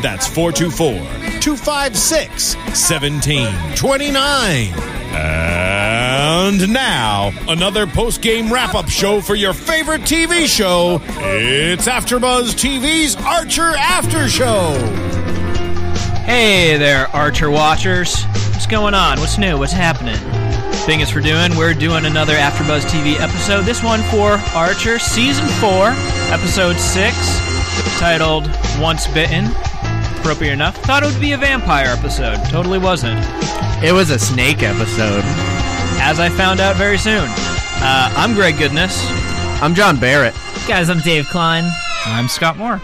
That's 424-256-1729. And now, another post-game wrap-up show for your favorite TV show. It's AfterBuzz TV's Archer After Show. Hey there, Archer Watchers. What's going on? What's new? What's happening? Thing is for doing, we're doing another AfterBuzz TV episode. This one for Archer Season 4, Episode 6, titled Once Bitten. Appropriate enough. Thought it would be a vampire episode. Totally wasn't. It was a snake episode, as I found out very soon. I'm Greg Goodness. I'm John Barrett. Guys, I'm Dave Klein. I'm Scott Moore.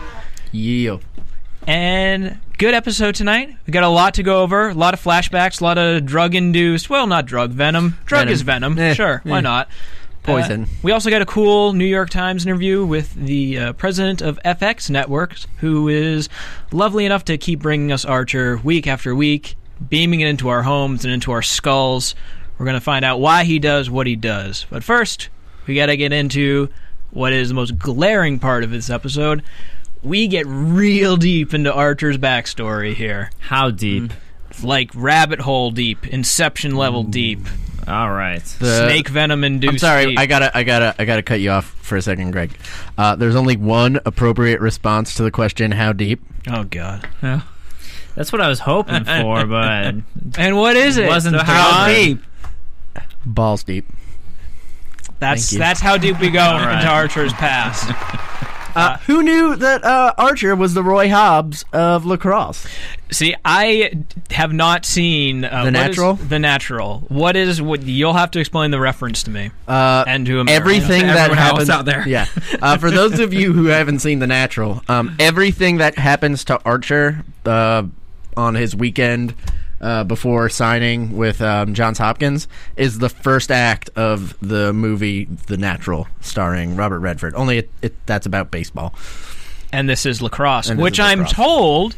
Yeah. And good episode tonight. We got a lot to go over. A lot of flashbacks. A lot of drug-induced. Well, not drug. Venom. Drug is venom. Sure. Why not? Poison. We also got a cool New York Times interview with the president of FX Networks, who is lovely enough to keep bringing us Archer week after week, beaming it into our homes and into our skulls. We're going to find out why he does what he does. But first, we got to get into what is the most glaring part of this episode. We get real deep into Archer's backstory here. How deep? Like rabbit hole deep, inception level deep. All right. Snake venom induced. I'm sorry, deep. I gotta cut you off for a second, Greg. There's only one appropriate response to the question, how deep? Oh God. Yeah. That's what I was hoping for, but and what is it? Wasn't so how deep? Balls deep. That's how deep we go into Archer's past. Who knew that Archer was the Roy Hobbs of lacrosse? See, I have not seen The Natural. The Natural. What you'll have to explain the reference to me and to America. Everything that happens out there. Yeah. For those of you who haven't seen The Natural, everything that happens to Archer on his weekend before signing with Johns Hopkins is the first act of the movie The Natural, starring Robert Redford. Only that's about baseball. And this is lacrosse, which I'm told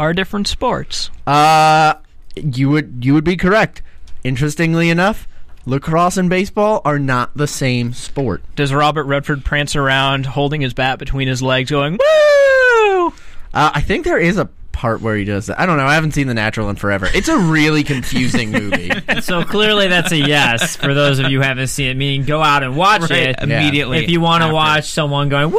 are different sports. You would be correct. Interestingly enough, lacrosse and baseball are not the same sport. Does Robert Redford prance around holding his bat between his legs going, woo? I think there is a part where he does that. I don't know. I haven't seen The Natural in forever. It's a really confusing movie. So clearly that's a yes for those of you who haven't seen it. Meaning go out and watch it immediately. If you want to watch someone going, woo!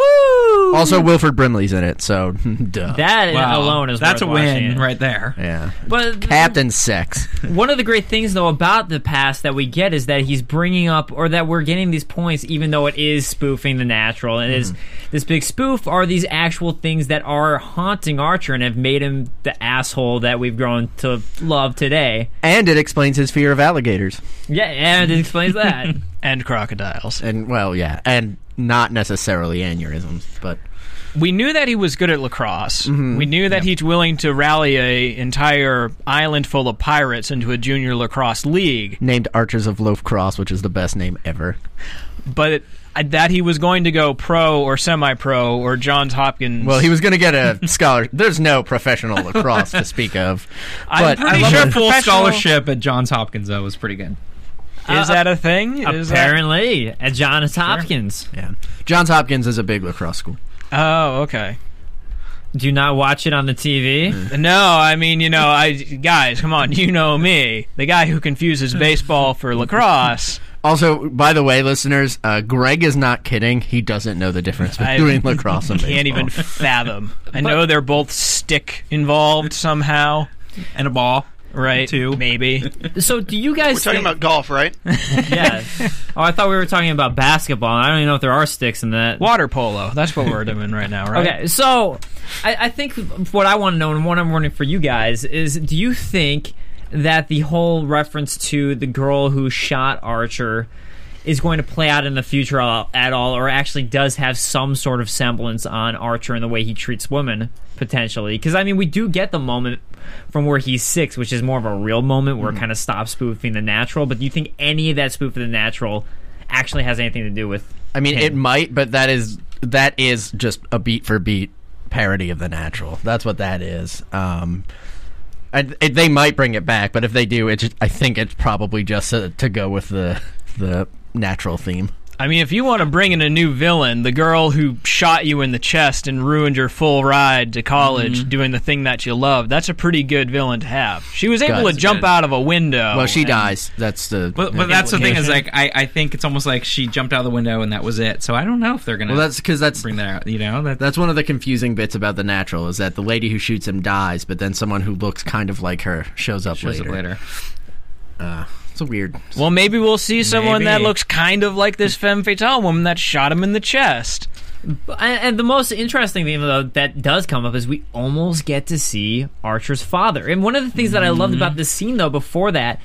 Also, Wilford Brimley's in it, so duh. That alone is that's worth watching. That's a win right there. Yeah. But Captain Sex. One of the great things, though, about the past that we get is that he's bringing up, or that we're getting these points, even though it is spoofing The Natural. And it is this big spoof are these actual things that are haunting Archer and have made him the asshole that we've grown to love today. And it explains his fear of alligators. Yeah, and it explains that. And crocodiles. And, well, yeah. And not necessarily aneurysms, but we knew that he was good at lacrosse. Mm-hmm. We knew that he's willing to rally an entire island full of pirates into a junior lacrosse league. Named Archers of Loaf Cross, which is the best name ever. But that he was going to go pro or semi-pro or Johns Hopkins. Well, he was going to get a scholarship. There's no professional lacrosse to speak of. But I'm pretty sure full scholarship at Johns Hopkins, though, was pretty good. Is that a thing? Apparently, at Johns Hopkins. Sure. Yeah, Johns Hopkins is a big lacrosse school. Oh, okay. Do you not watch it on the TV? No, I mean, guys, come on, you know me. The guy who confuses baseball for lacrosse. Also, by the way, listeners, Greg is not kidding. He doesn't know the difference between lacrosse and baseball. I can't even fathom. I know they're both stick involved somehow, and a ball. Right. Too. Maybe. So do you guys We're talking about golf, right? Yeah. Oh, I thought we were talking about basketball. I don't even know if there are sticks in that. Water polo. That's what we're doing right now, right? Okay. So I think what I want to know, and what I'm wondering for you guys, is do you think that the whole reference to the girl who shot Archer is going to play out in the future at all, or actually does have some sort of semblance on Archer and the way he treats women, potentially? Because, I mean, we do get the moment from where he's 6, which is more of a real moment where it kind of stops spoofing The Natural, but do you think any of that spoof of The Natural actually has anything to do with him? It might, but that is just a beat-for-beat parody of The Natural. That's what that is. They might bring it back, but if they do, I think it's probably just to go with the Natural theme. I mean, if you want to bring in a new villain, the girl who shot you in the chest and ruined your full ride to college doing the thing that you love, that's a pretty good villain to have. She was able to jump out of a window. Well, she dies. That's the... But that's the thing is, like, I think it's almost like she jumped out of the window and that was it. So I don't know if they're going to bring that out. You know? That's one of the confusing bits about The Natural is that the lady who shoots him dies, but then someone who looks kind of like her shows up later. Weird. Well, maybe we'll see someone that looks kind of like this femme fatale woman that shot him in the chest. And the most interesting thing, though, that does come up is we almost get to see Archer's father. And one of the things that I loved about this scene, though, before that,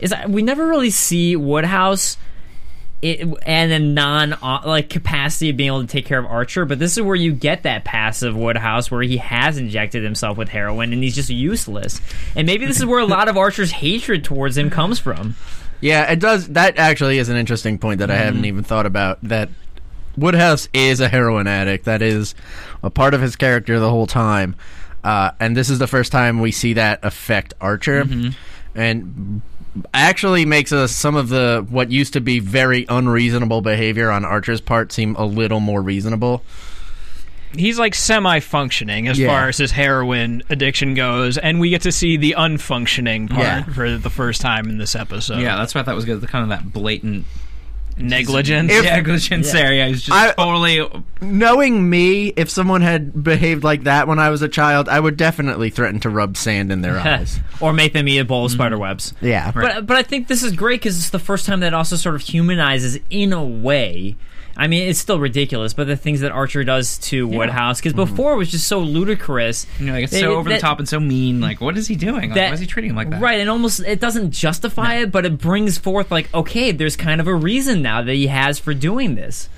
is we never really see Woodhouse and a capacity of being able to take care of Archer, but this is where you get that passive Woodhouse where he has injected himself with heroin and he's just useless. And maybe this is where a lot of Archer's hatred towards him comes from. Yeah, it does. That actually is an interesting point that I haven't even thought about, that Woodhouse is a heroin addict. That is a part of his character the whole time. And this is the first time we see that affect Archer. And actually makes us some of the what used to be very unreasonable behavior on Archer's part seem a little more reasonable. He's like semi-functioning as far as his heroin addiction goes, and we get to see the unfunctioning part for the first time in this episode. Yeah, that's what I thought was good. Kind of that blatant negligence. Area is just totally... Knowing me, if someone had behaved like that when I was a child, I would definitely threaten to rub sand in their eyes. Or make them eat a bowl of spider webs. Yeah. Right. But I think this is great because it's the first time that also sort of humanizes, in a way. I mean, it's still ridiculous, but the things that Archer does to Woodhouse, because before it was just so ludicrous. You know, like it's so over the top and so mean. Like, what is he doing? Like, why is he treating him like that? Right, and almost it doesn't justify it, but it brings forth, like, okay, there's kind of a reason now that he has for doing this,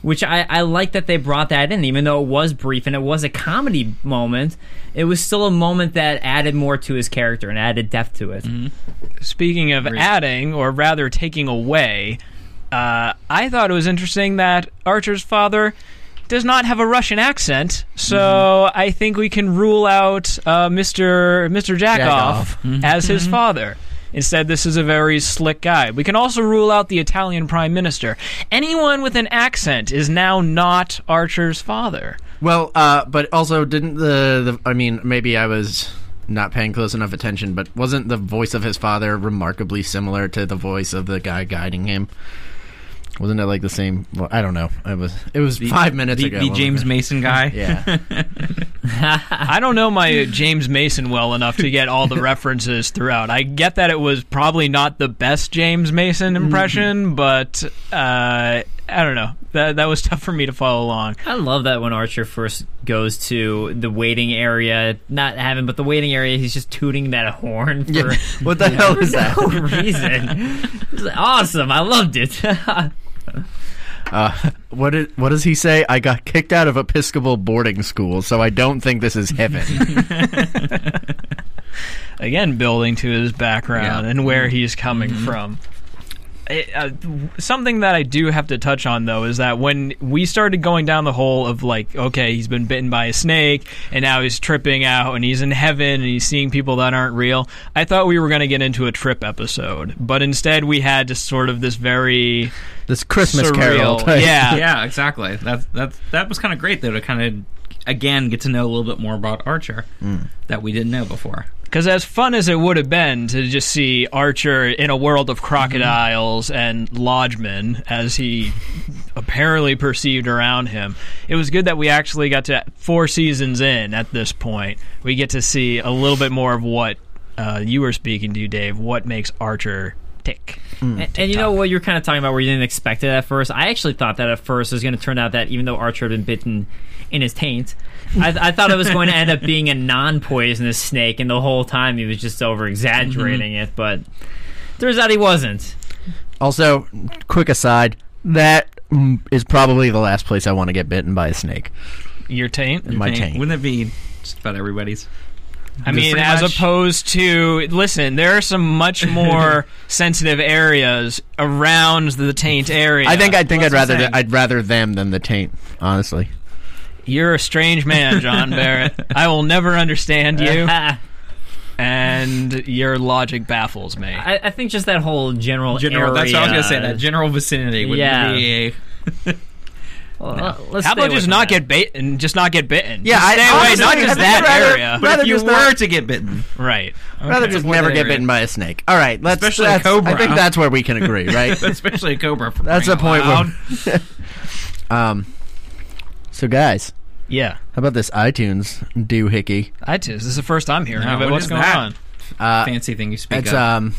which I like that they brought that in, even though it was brief and it was a comedy moment. It was still a moment that added more to his character and added depth to it. Speaking of adding, or rather taking away... I thought it was interesting that Archer's father does not have a Russian accent, so I think we can rule out Mr. Jackoff as his father. Instead, this is a very slick guy. We can also rule out the Italian prime minister. Anyone with an accent is now not Archer's father. Well, but also didn't I mean, maybe I was... not paying close enough attention, but wasn't the voice of his father remarkably similar to the voice of the guy guiding him? Wasn't it like the same? Well, I don't know. It was 5 minutes ago. The James Mason guy? Yeah. I don't know my James Mason well enough to get all the references throughout. I get that it was probably not the best James Mason impression, but... I don't know. That was tough for me to follow along. I love that when Archer first goes to the waiting area, the waiting area, he's just tooting that horn for what the hell is that? No reason. It was awesome. I loved it. What does he say? I got kicked out of Episcopal boarding school, so I don't think this is heaven. Again, building to his background and where he's coming from. Something that I do have to touch on, though, is that when we started going down the hole of, like, okay, he's been bitten by a snake, and now he's tripping out, and he's in heaven, and he's seeing people that aren't real, I thought we were going to get into a trip episode. But instead, we had just sort of this very... this Christmas surreal, Carol type. Yeah. Yeah, exactly. That was kind of great, though, to kind of, again, get to know a little bit more about Archer that we didn't know before. Because as fun as it would have been to just see Archer in a world of crocodiles and lodgemen, as he apparently perceived around him, it was good that we actually got to, 4 seasons in at this point, we get to see a little bit more of what you were speaking to, Dave, what makes Archer tick? And you know what you were kind of talking about where you didn't expect it at first? I actually thought that at first it was going to turn out that even though Archer had been bitten in his taint, I thought it was going to end up being a non-poisonous snake, and the whole time he was just over-exaggerating it, but turns out he wasn't. Also, quick aside, that is probably the last place I want to get bitten by a snake. Your taint? My taint. Wouldn't it be just about everybody's? I mean, as opposed to, listen, there are some much more sensitive areas around the taint area. I think I'd rather them than the taint, honestly. You're a strange man, John Barrett. I will never understand you. And your logic baffles me. I think just that whole general area. That's what I was going to say. That general vicinity would be a... Well, how about just not get bitten? Yeah, honestly, not just that area. But if you were to get bitten, right? Okay. Rather just never get bitten by a snake. All right, especially a cobra. I think that's where we can agree, right? Especially a cobra. That's a point. Where, so guys, how about this iTunes doohickey? iTunes. This is the first I'm hearing of it. What's going on? Fancy thing you speak of. It's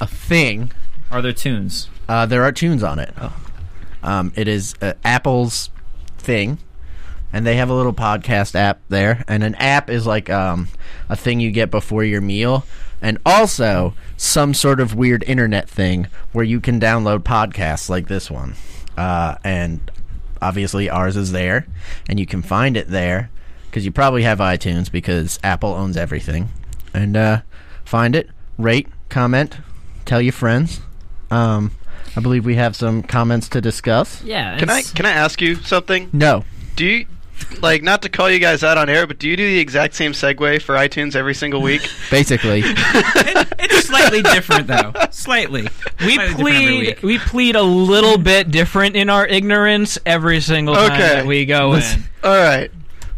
a thing. Are there tunes? There are tunes on it. Oh. It is Apple's thing, and they have a little podcast app there. And an app is like a thing you get before your meal, and also some sort of weird internet thing where you can download podcasts like this one. And obviously ours is there, and you can find it there because you probably have iTunes because Apple owns everything. And find it, rate, comment, tell your friends. I believe we have some comments to discuss. Yeah. Can I ask you something? No. Do you, like, not to call you guys out on air, but do you do the exact same segue for iTunes every single week? Basically. It's slightly different, though. Slightly. We plead a little bit different in our ignorance every single time that we go in. All right.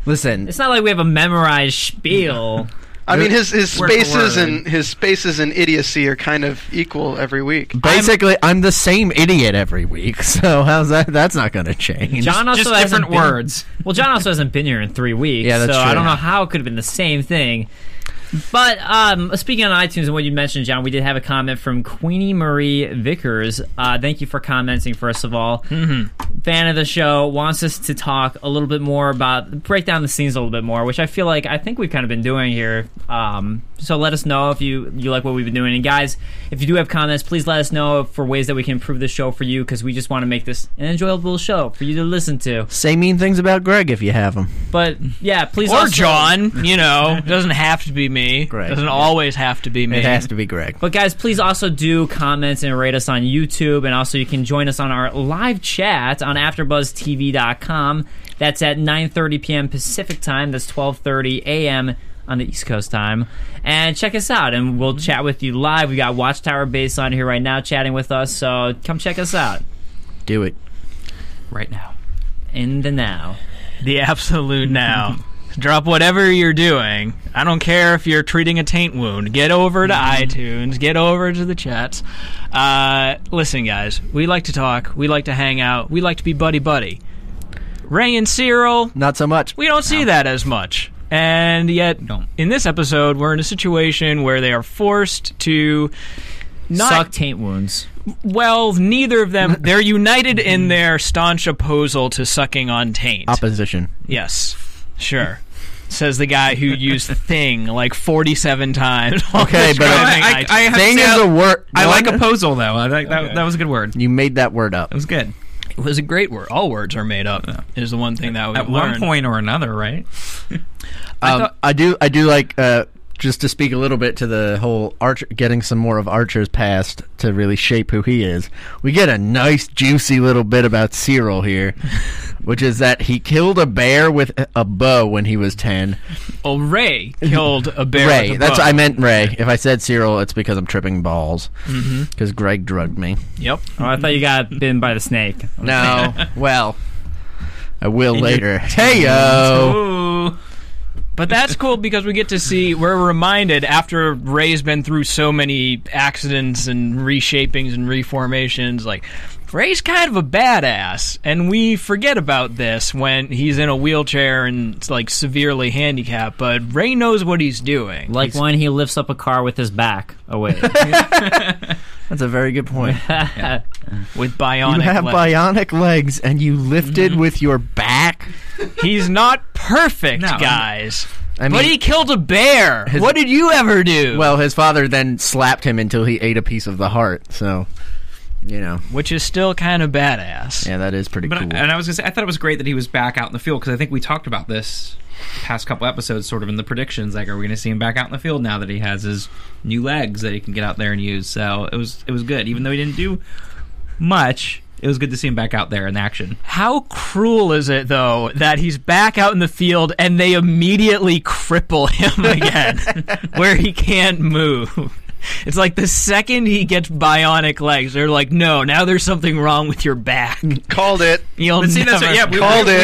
Listen. It's not like we have a memorized spiel. I mean, his spaces and idiocy are kind of equal every week. Basically, I'm the same idiot every week. So how's that? That's not going to change. John also just different words. Well, John also hasn't been here in 3 weeks. Yeah, that's true. I don't know how it could have been the same thing. But speaking on iTunes and what you mentioned, John, we did have a comment from Queenie Marie Vickers. Thank you for commenting, first of all. Fan of the show, wants us to talk a little bit more about, break down the scenes a little bit more, which I think we've kind of been doing here. So let us know if you like what we've been doing. And guys, if you do have comments, please let us know for ways that we can improve the show for you, because we just want to make this an enjoyable show for you to listen to. Say mean things about Greg if you have them. But, yeah, please or also, John, you know, doesn't have to be me. Greg. Doesn't always have to be me. It has to be Greg. But guys, please also do comments and rate us on YouTube, and also you can join us on our live chat on AfterBuzzTV.com. That's at 9:30 p.m. Pacific time. That's 12:30 a.m. on the East Coast time. And check us out, and we'll chat with you live. We got Watchtower Base on here right now chatting with us, so come check us out. Do it. Right now. In the now. The absolute now. Drop whatever you're doing. I don't care if you're treating a taint wound. Get over to iTunes. Get over to the chats. Listen, guys. We like to talk. We like to hang out. We like to be buddy-buddy. Ray and Cyril. Not so much. We don't see that as much. And yet, in this episode, we're in a situation where they are forced to... suck taint wounds. Well, neither of them. They're united in their staunch opposal to sucking on taint. Opposition. Yes. Sure. Says the guy who used thing like 47 times. Okay, but I have thing is a word. I like opposal, though. I think that was a good word. You made that word up. It was good. It was a great word. All words are made up. Is the one thing that we learned. One point or another, right? I do like just to speak a little bit to the whole Archer, getting some more of Archer's past to really shape who he is. We get a nice juicy little bit about Cyril here. Which is that he killed a bear with a bow when he was 10. Oh, Ray killed a bear with a bow. I meant Ray. If I said Cyril, it's because I'm tripping balls. Because Greg drugged me. Yep. Oh, I thought you got bitten by the snake. No. Well, I will later. Hey-yo! But that's cool because we get to see, we're reminded after Ray's been through so many accidents and reshapings and reformations, like... Ray's kind of a badass, and we forget about this when he's in a wheelchair and it's like severely handicapped, but Ray knows what he's doing. Like when he lifts up a car with his back away. That's a very good point. Yeah. With bionic legs. You have bionic legs and you lifted with your back? He's not perfect, guys. I mean, but he killed a bear. What did you ever do? Well, his father then slapped him until he ate a piece of the heart, so... You know, which is still kind of badass. Yeah, that is pretty cool. And I was gonna say, I thought it was great that he was back out in the field, because I think we talked about this the past couple episodes, sort of in the predictions. Like, are we going to see him back out in the field now that he has his new legs that he can get out there and use? So it was good, even though he didn't do much. It was good to see him back out there in action. How cruel is it, though, that he's back out in the field and they immediately cripple him again, where he can't move? It's like the second he gets bionic legs, they're like, no, now there's something wrong with your back. Called it. We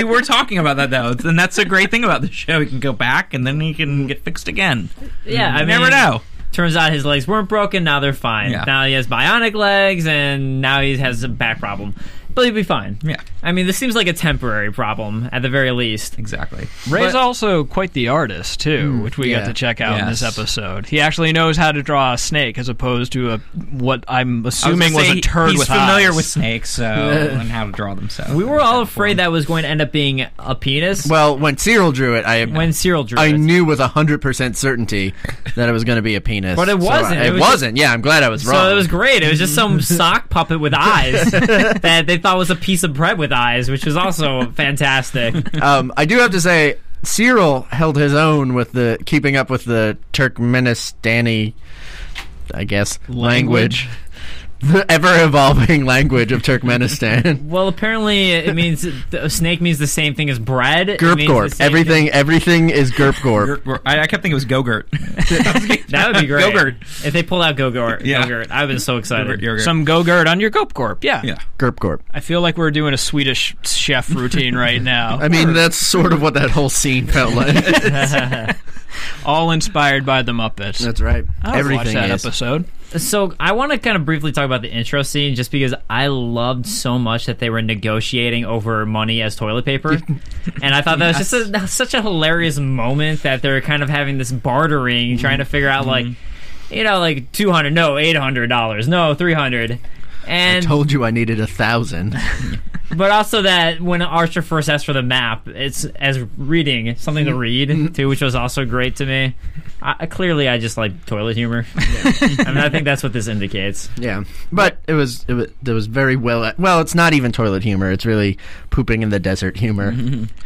were talking about that, though. And that's a great thing about the show. He can go back, and then he can get fixed again. Yeah, I never know. Turns out his legs weren't broken. Now they're fine. Yeah. Now he has bionic legs, and now he has a back problem. But he'll be fine. Yeah. I mean, this seems like a temporary problem, at the very least. Exactly. Ray's also quite the artist, too, which we got to check out in this episode. He actually knows how to draw a snake, as opposed to what I'm assuming was a turd with eyes. He's familiar with snakes, so and how to draw them. So we were all afraid that was going to end up being a penis. Well, when Cyril drew it, I knew with 100% certainty that it was going to be a penis. But it wasn't. It wasn't. Yeah, I'm glad I was wrong. So it was great. It was just some sock puppet with eyes that they thought was a piece of bread with eyes, which was also fantastic. I do have to say, Cyril held his own with the keeping up with the Turkmenistani, I guess, language. The ever-evolving language of Turkmenistan. Well, apparently it means snake means the same thing as bread. Gurp-gorp. Everything is gurp-gorp. I kept thinking it was go-gurt. That would be great. Go-gurt. If they pulled out go-gurt, I would have been so excited. Some go-gurt on your gurp-gorp, yeah. Gurp-gorp. I feel like we're doing a Swedish chef routine right now. I mean, that's sort of what that whole scene felt like. All inspired by the Muppets. That's right. I watched that episode. So I want to kind of briefly talk about the intro scene, just because I loved so much that they were negotiating over money as toilet paper. And I thought that was just such a hilarious moment, that they're kind of having this bartering, trying to figure out, like $200, no, $800, no, $300. And I told you I needed 1,000. But also that when Archer first asked for the map, it's as reading, something to read, too, which was also great to me. Clearly, I just like toilet humor. Yeah. I mean, I think that's what this indicates. Yeah, but it was very well... Well, it's not even toilet humor. It's really pooping in the desert humor.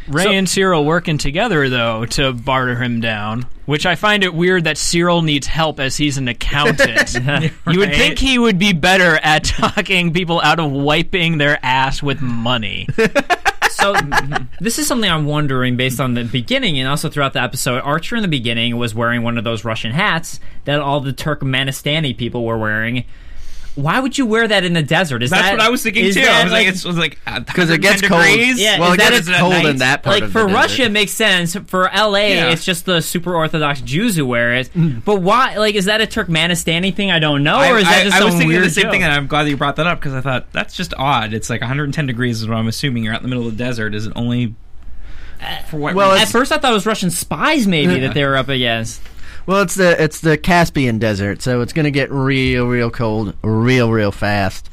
Ray and Cyril working together, though, to barter him down, which I find it weird that Cyril needs help as he's an accountant. Right. You would think he would be better at talking people out of wiping their ass with money. So this is something I'm wondering, based on the beginning and also throughout the episode. Archer in the beginning was wearing one of those Russian hats that all the Turkmenistani people were wearing. Why would you wear that in the desert? That's what I was thinking, too. I was like, because it gets cold. Yeah, well, it gets cold in that part of the desert. For Russia, it makes sense. For L.A., it's just the super Orthodox Jews who wear it. But why? Like, is that a Turkmenistani thing? I don't know. Or is that just some weird joke? I was thinking the same thing, and I'm glad that you brought that up, because I thought, that's just odd. It's like 110 degrees is what I'm assuming. You're out in the middle of the desert. Is it only... For what reason? At first I thought it was Russian spies, maybe, that they were up against. Well, it's the Caspian Desert, so it's going to get real, real cold, real, real fast.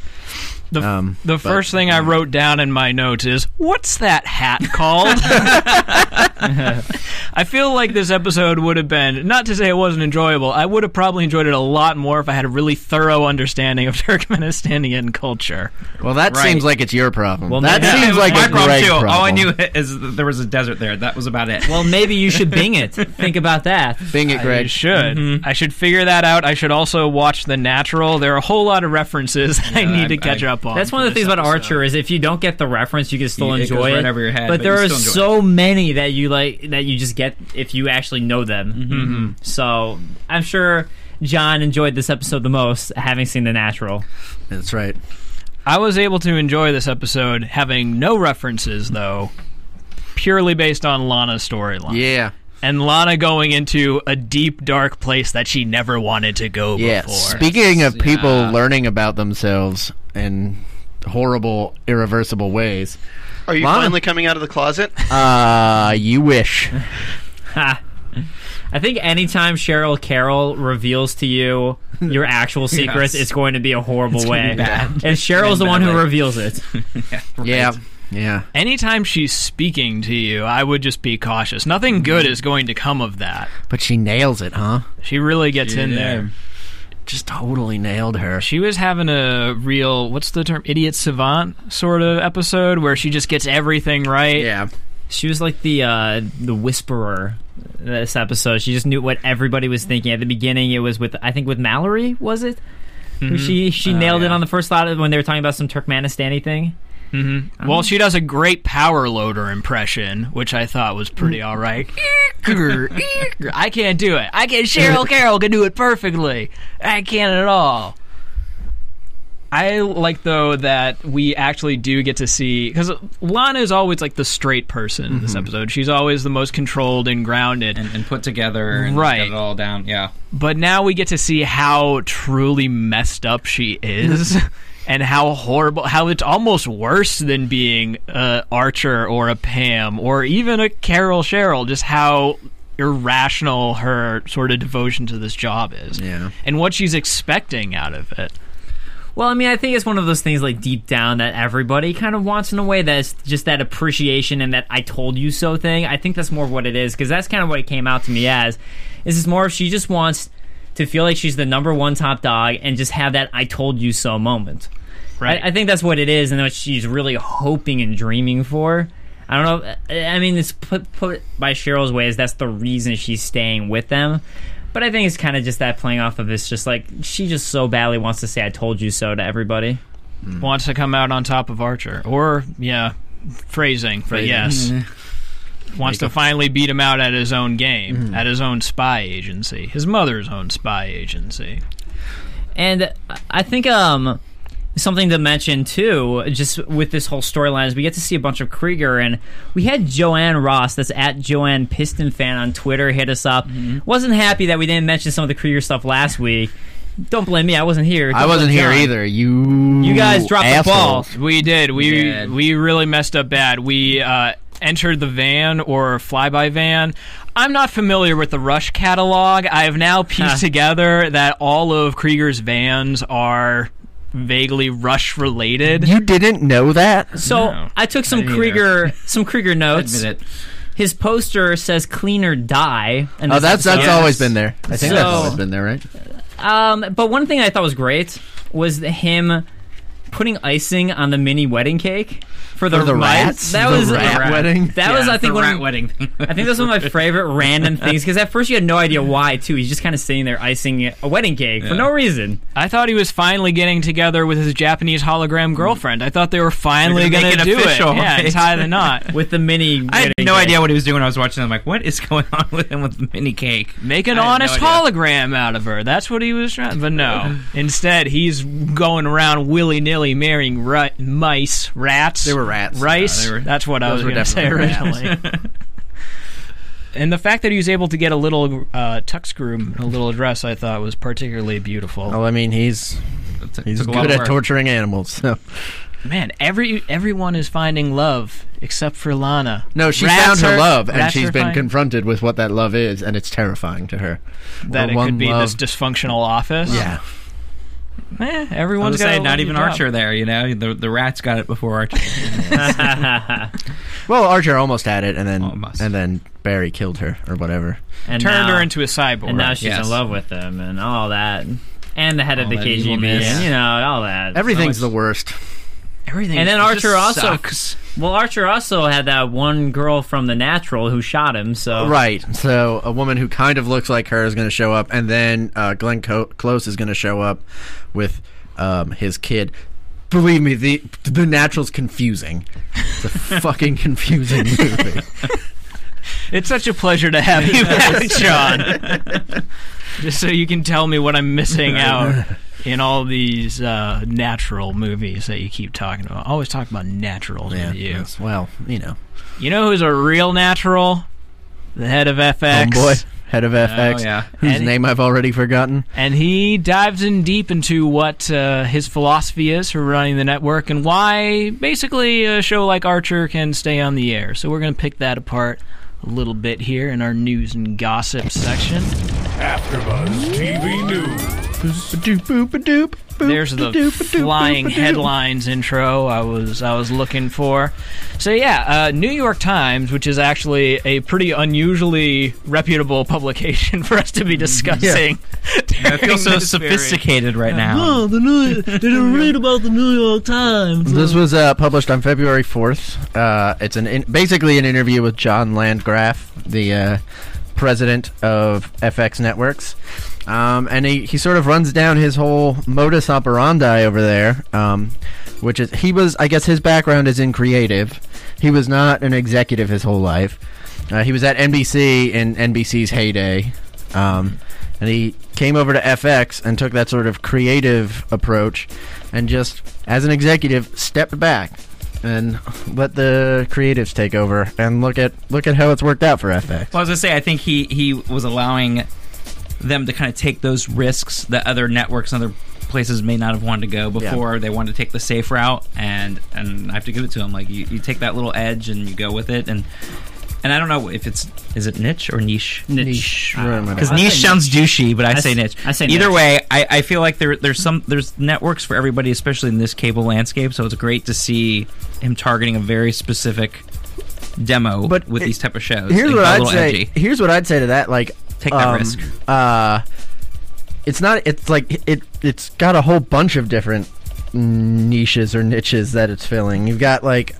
The first thing I wrote down in my notes is, what's that hat called? I feel like this episode would have been, not to say it wasn't enjoyable, I would have probably enjoyed it a lot more if I had a really thorough understanding of Turkmenistanian culture. Well, that seems like it's your problem. Well, that seems like my problem, too. Problem. All I knew is that there was a desert there. That was about it. Well, maybe you should Bing it. Think about that. Bing it, Greg. I should. I should figure that out. I should also watch The Natural. There are a whole lot of references I need to catch up. That's one of the things about Archer, is if you don't get the reference, you can still enjoy it. Right over your head, but there are so many that you like, that you just get if you actually know them. Mm-hmm. So I'm sure John enjoyed this episode the most, having seen The Natural. That's right. I was able to enjoy this episode having no references, though, purely based on Lana's storyline. Yeah. And Lana going into a deep, dark place that she never wanted to go before. Speaking of people learning about themselves and horrible, irreversible ways. Are you finally coming out of the closet? You wish. Ha. I think anytime Cheryl Carroll reveals to you your actual secrets, yes, it's going to be a horrible way. And Cheryl's the one who reveals it. Yeah, right. Yeah. Anytime she's speaking to you, I would just be cautious. Nothing good is going to come of that. But she nails it, huh? She really gets in there. Just totally nailed her. She was having a real, what's the term, idiot savant sort of episode where she just gets everything right. Yeah. She was like the whisperer this episode. She just knew what everybody was thinking. At the beginning, it was with, I think, with Mallory, was it? Mm-hmm. She nailed it on the first thought when they were talking about some Turkmenistani thing. Mm-hmm. Well, she does a great power loader impression, which I thought was pretty all right. I can't do it. Cheryl Carroll can do it perfectly. I can't at all. I like, though, that we actually do get to see... Because Lana is always, like, the straight person in this episode. She's always the most controlled and grounded. And put together and right. Got it all down, yeah. But now we get to see how truly messed up she is and how horrible... How it's almost worse than being an Archer or a Pam or even a Carol Cheryl. Just how irrational her sort of devotion to this job is. Yeah. And what she's expecting out of it. Well, I mean, I think it's one of those things, like, deep down that everybody kind of wants in a way, that's just that appreciation and that I told you so thing. I think that's more of what it is, because that's kind of what it came out to me as. This is more of she just wants to feel like she's the number one top dog and just have that I told you so moment. Right. I think that's what it is, and what she's really hoping and dreaming for. I don't know. I mean, it's put by Cheryl's way is that's the reason she's staying with them. But I think it's kind of just that playing off of this, just like, she just so badly wants to say I told you so to everybody. Mm. Wants to come out on top of Archer. Or, yeah, phrasing. But yes. Wants to finally beat him out at his own game, at his own spy agency, his mother's own spy agency. And I think something to mention, too, just with this whole storyline is we get to see a bunch of Krieger, and we had Joanne Ross, that's at Joanne Piston Fan on Twitter, hit us up. Mm-hmm. Wasn't happy that we didn't mention some of the Krieger stuff last week. Don't blame me. I wasn't here. I wasn't here either. You guys dropped the ball. We did. We really messed up bad. We entered the van or flyby van. I'm not familiar with the Rush catalog. I have now pieced together that all of Krieger's vans are vaguely Rush related. You didn't know that? So no, I took some Krieger notes. Admit it. His poster says "Clean or Die." And that's always been there. I think that's always been there, right? But one thing I thought was great was him putting icing on the mini wedding cake for the rats. That was the rat wedding. That was, I think, the rat wedding. I think that's one of my favorite random things, because at first you had no idea why too. He's just kind of sitting there icing a wedding cake for no reason. I thought he was finally getting together with his Japanese hologram girlfriend. I thought they were finally going to do official, it. Yeah, right? And tie the knot with the mini. I had no idea what he was doing when I was watching. I'm like, what is going on with him with the mini cake? Make an honest hologram out of her. That's what he was trying. But no, instead he's going around willy nilly. Marrying mice, rats. They were rats. Rice. No, that's what I was going to say originally. And the fact that he was able to get a little tux groom, a little dress, I thought was particularly beautiful. Oh, I mean, he's good at torturing animals. So. Man, everyone is finding love except for Lana. No, she found her love, and she's been confronted with what that love is, and it's terrifying to her. That it could be this dysfunctional office. Yeah. Everyone's saying not even Archer there, you know. The rats got it before Archer. Well, Archer almost had it, and then Barry killed her or whatever, and turned her into a cyborg. And now she's in love with him and all that, and the head of the KGB, and, you know, all that. Everything's the worst. Everything. And then Archer also sucks. Well, Archer also had that one girl from The Natural who shot him. So right, so a woman who kind of looks like her is going to show up, and then Glenn Close is going to show up with his kid. Believe me, the Natural's confusing. It's a fucking confusing movie. It's such a pleasure to have you back, Sean. Just so you can tell me what I'm missing out in all these Natural movies that you keep talking about. I always talk about Naturals with you. Well, you know. You know who's a real natural? The head of FX. Homeboy. head of FX, whose name I've already forgotten. And he dives in deep into what his philosophy is for running the network and why basically a show like Archer can stay on the air. So we're going to pick that apart a little bit here in our news and gossip section. AfterBuzz TV News. There's the flying headlines intro I was looking for. So yeah, New York Times, which is actually a pretty unusually reputable publication for us to be discussing. Yeah. I feel so sophisticated right now. Oh, did you read about the New York Times? This was published on February 4th. It's basically an interview with John Landgraf, the president of FX Networks. And he sort of runs down his whole modus operandi over there, which is, his background is in creative. He was not an executive his whole life. He was at NBC in NBC's heyday. And he came over to FX and took that sort of creative approach and just, as an executive, stepped back and let the creatives take over and look at how it's worked out for FX. Well, I was going to say, I think he was allowing them to kind of take those risks that other networks and other places may not have wanted to go before. They wanted to take the safe route, and I have to give it to them. Like, you take that little edge and you go with it, and I don't know if is it niche or niche? Niche. Because niche sounds douchey, but I say niche. I say niche. Either way, I feel like there's networks for everybody, especially in this cable landscape, so it's great to see him targeting a very specific demo with these type of shows. Here's what I'd say to that, like, take that risk. It's not. It's like it's got a whole bunch of different niches that it's filling. You've got like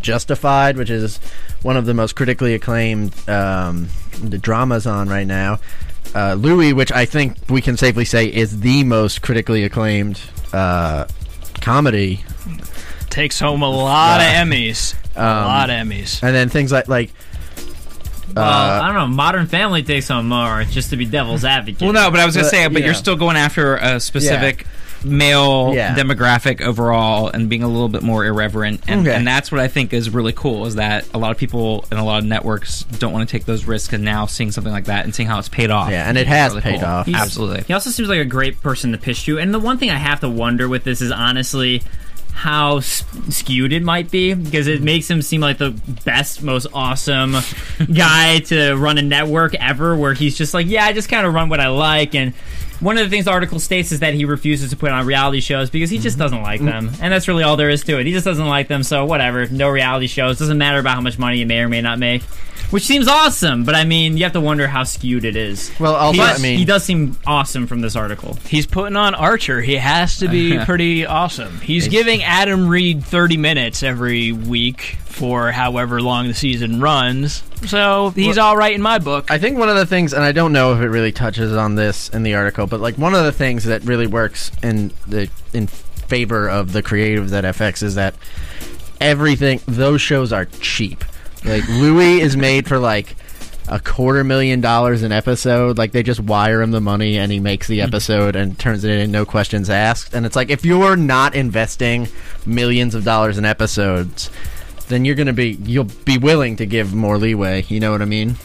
Justified, which is one of the most critically acclaimed the dramas on right now. Louis, which I think we can safely say is the most critically acclaimed comedy. Takes home a lot of Emmys. A lot of Emmys. And then things like. I don't know. Modern Family takes on more, just to be devil's advocate. Well, no, but I was going to say, but you're still going after a specific male demographic overall and being a little bit more irreverent. And that's what I think is really cool, is that a lot of people and a lot of networks don't want to take those risks, and now seeing something like that and seeing how it's paid off. Yeah, and it has really paid off. Absolutely. He also seems like a great person to pitch to. And the one thing I have to wonder with this is honestly how skewed it might be, because it makes him seem like the best, most awesome guy to run a network ever, where he's just like, I just kind of run what I like. And one of the things the article states is that he refuses to put on reality shows because he just doesn't like them, and that's really all there is to it. He just doesn't like them, so whatever, no reality shows, doesn't matter about how much money you may or may not make, which seems awesome. But I mean, you have to wonder how skewed it is. Well, he does seem awesome from this article. He's putting on Archer. He has to be pretty awesome. He's giving Adam Reed 30 minutes every week for however long the season runs, so he's all right in my book. I think one of the things, and I don't know if it really touches on this in the article, but like one of the things that really works in favor of the creative at FX is that those shows are cheap. Like, Louis is made for like $250,000 an episode. Like, they just wire him the money and he makes the episode and turns it in, no questions asked. And it's like, if you're not investing millions of dollars in episodes, then you'll be willing to give more leeway. You know what I mean?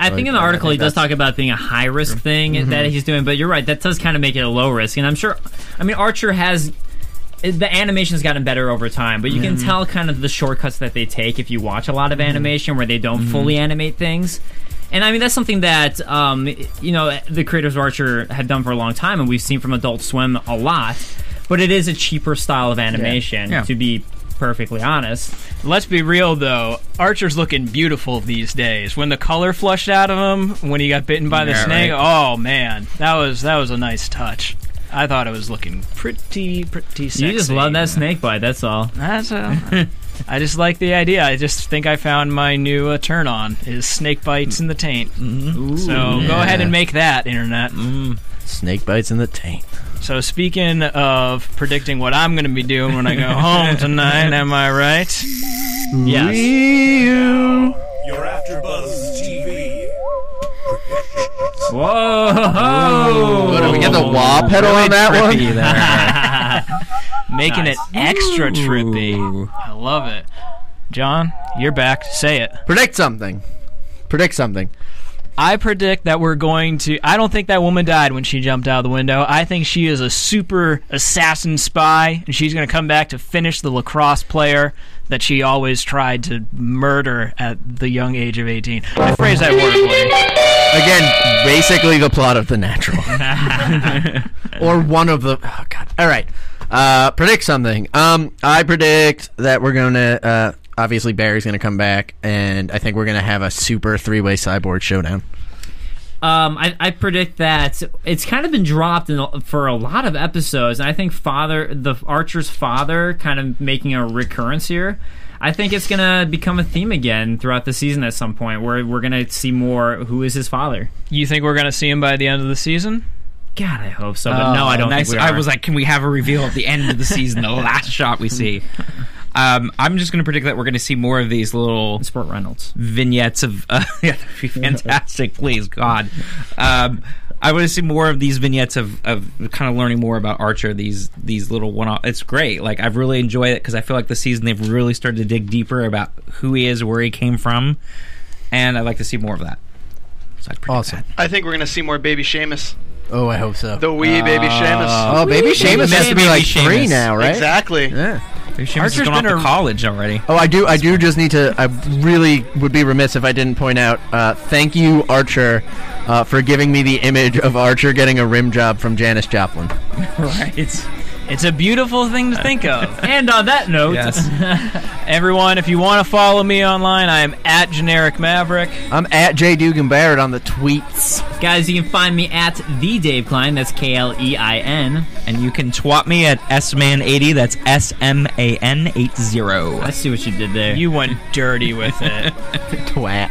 I think in the article he does talk about being a high-risk thing that he's doing, but you're right, that does kind of make it a low-risk. And I'm sure, I mean, Archer has, the animation's gotten better over time, but you can tell kind of the shortcuts that they take if you watch a lot of animation where they don't fully animate things. And I mean, that's something that the creators of Archer have done for a long time, and we've seen from Adult Swim a lot, but it is a cheaper style of animation to be perfectly honest. Let's be real though, Archer's looking beautiful these days. When the color flushed out of him when he got bitten by the snake, right? Oh man, that was a nice touch. I thought it was looking pretty sexy. You just love that snake bite, that's all. That's all. I just like the idea. I just think I found my new turn on is snake bites in the taint. Ooh, so go ahead and make that, internet. Snake bites in the taint. So speaking of predicting what I'm going to be doing when I go home tonight, am I right? Yes. You're after Buzz TV. Whoa! Did we get the wah pedal on that one? Making it extra trippy. I love it. John, you're back. Say it. Predict something. I predict that we're going to... I don't think that woman died when she jumped out of the window. I think she is a super assassin spy, and she's going to come back to finish the lacrosse player that she always tried to murder at the young age of 18. I phrase that wordplay. Again, basically the plot of The Natural. Or one of the... Oh, God. All right. Predict something. I predict that we're going to... obviously, Barry's going to come back, and I think we're going to have a super three-way cyborg showdown. I predict that it's kind of been dropped for a lot of episodes, and I think Archer's father kind of making a recurrence here. I think it's going to become a theme again throughout the season at some point, where we're going to see more who is his father. You think we're going to see him by the end of the season? God, I hope so, but no, I don't think we are. I was like, can we have a reveal at the end of the season, the last shot we see? I'm just going to predict that we're going to see more of these little Sport Reynolds vignettes of. Yeah, that'd be fantastic, please, God. I want to see more of these vignettes of kind of learning more about Archer. These little one-off. It's great. Like, I've really enjoyed it because I feel like this season they've really started to dig deeper about who he is, where he came from, and I'd like to see more of that. So I'd predict awesome. That. I think we're going to see more Baby Seamus. Oh, I hope so. The wee Baby Seamus. Oh, Baby Seamus has to be like three now, right? Exactly. Yeah. Archer's gone off to college already. Oh, I do just need to... I really would be remiss if I didn't point out, thank you, Archer, for giving me the image of Archer getting a rim job from Janis Joplin. Right. It's a beautiful thing to think of. And on that note... Yes. Everyone, if you want to follow me online, I am at Generic Maverick. I'm at J. Dugan Barrett on the tweets. Guys, you can find me at The Dave Klein. That's Klein. And you can twat me at SMAN80. That's SMAN80. I see what you did there. You went dirty with it. Twat.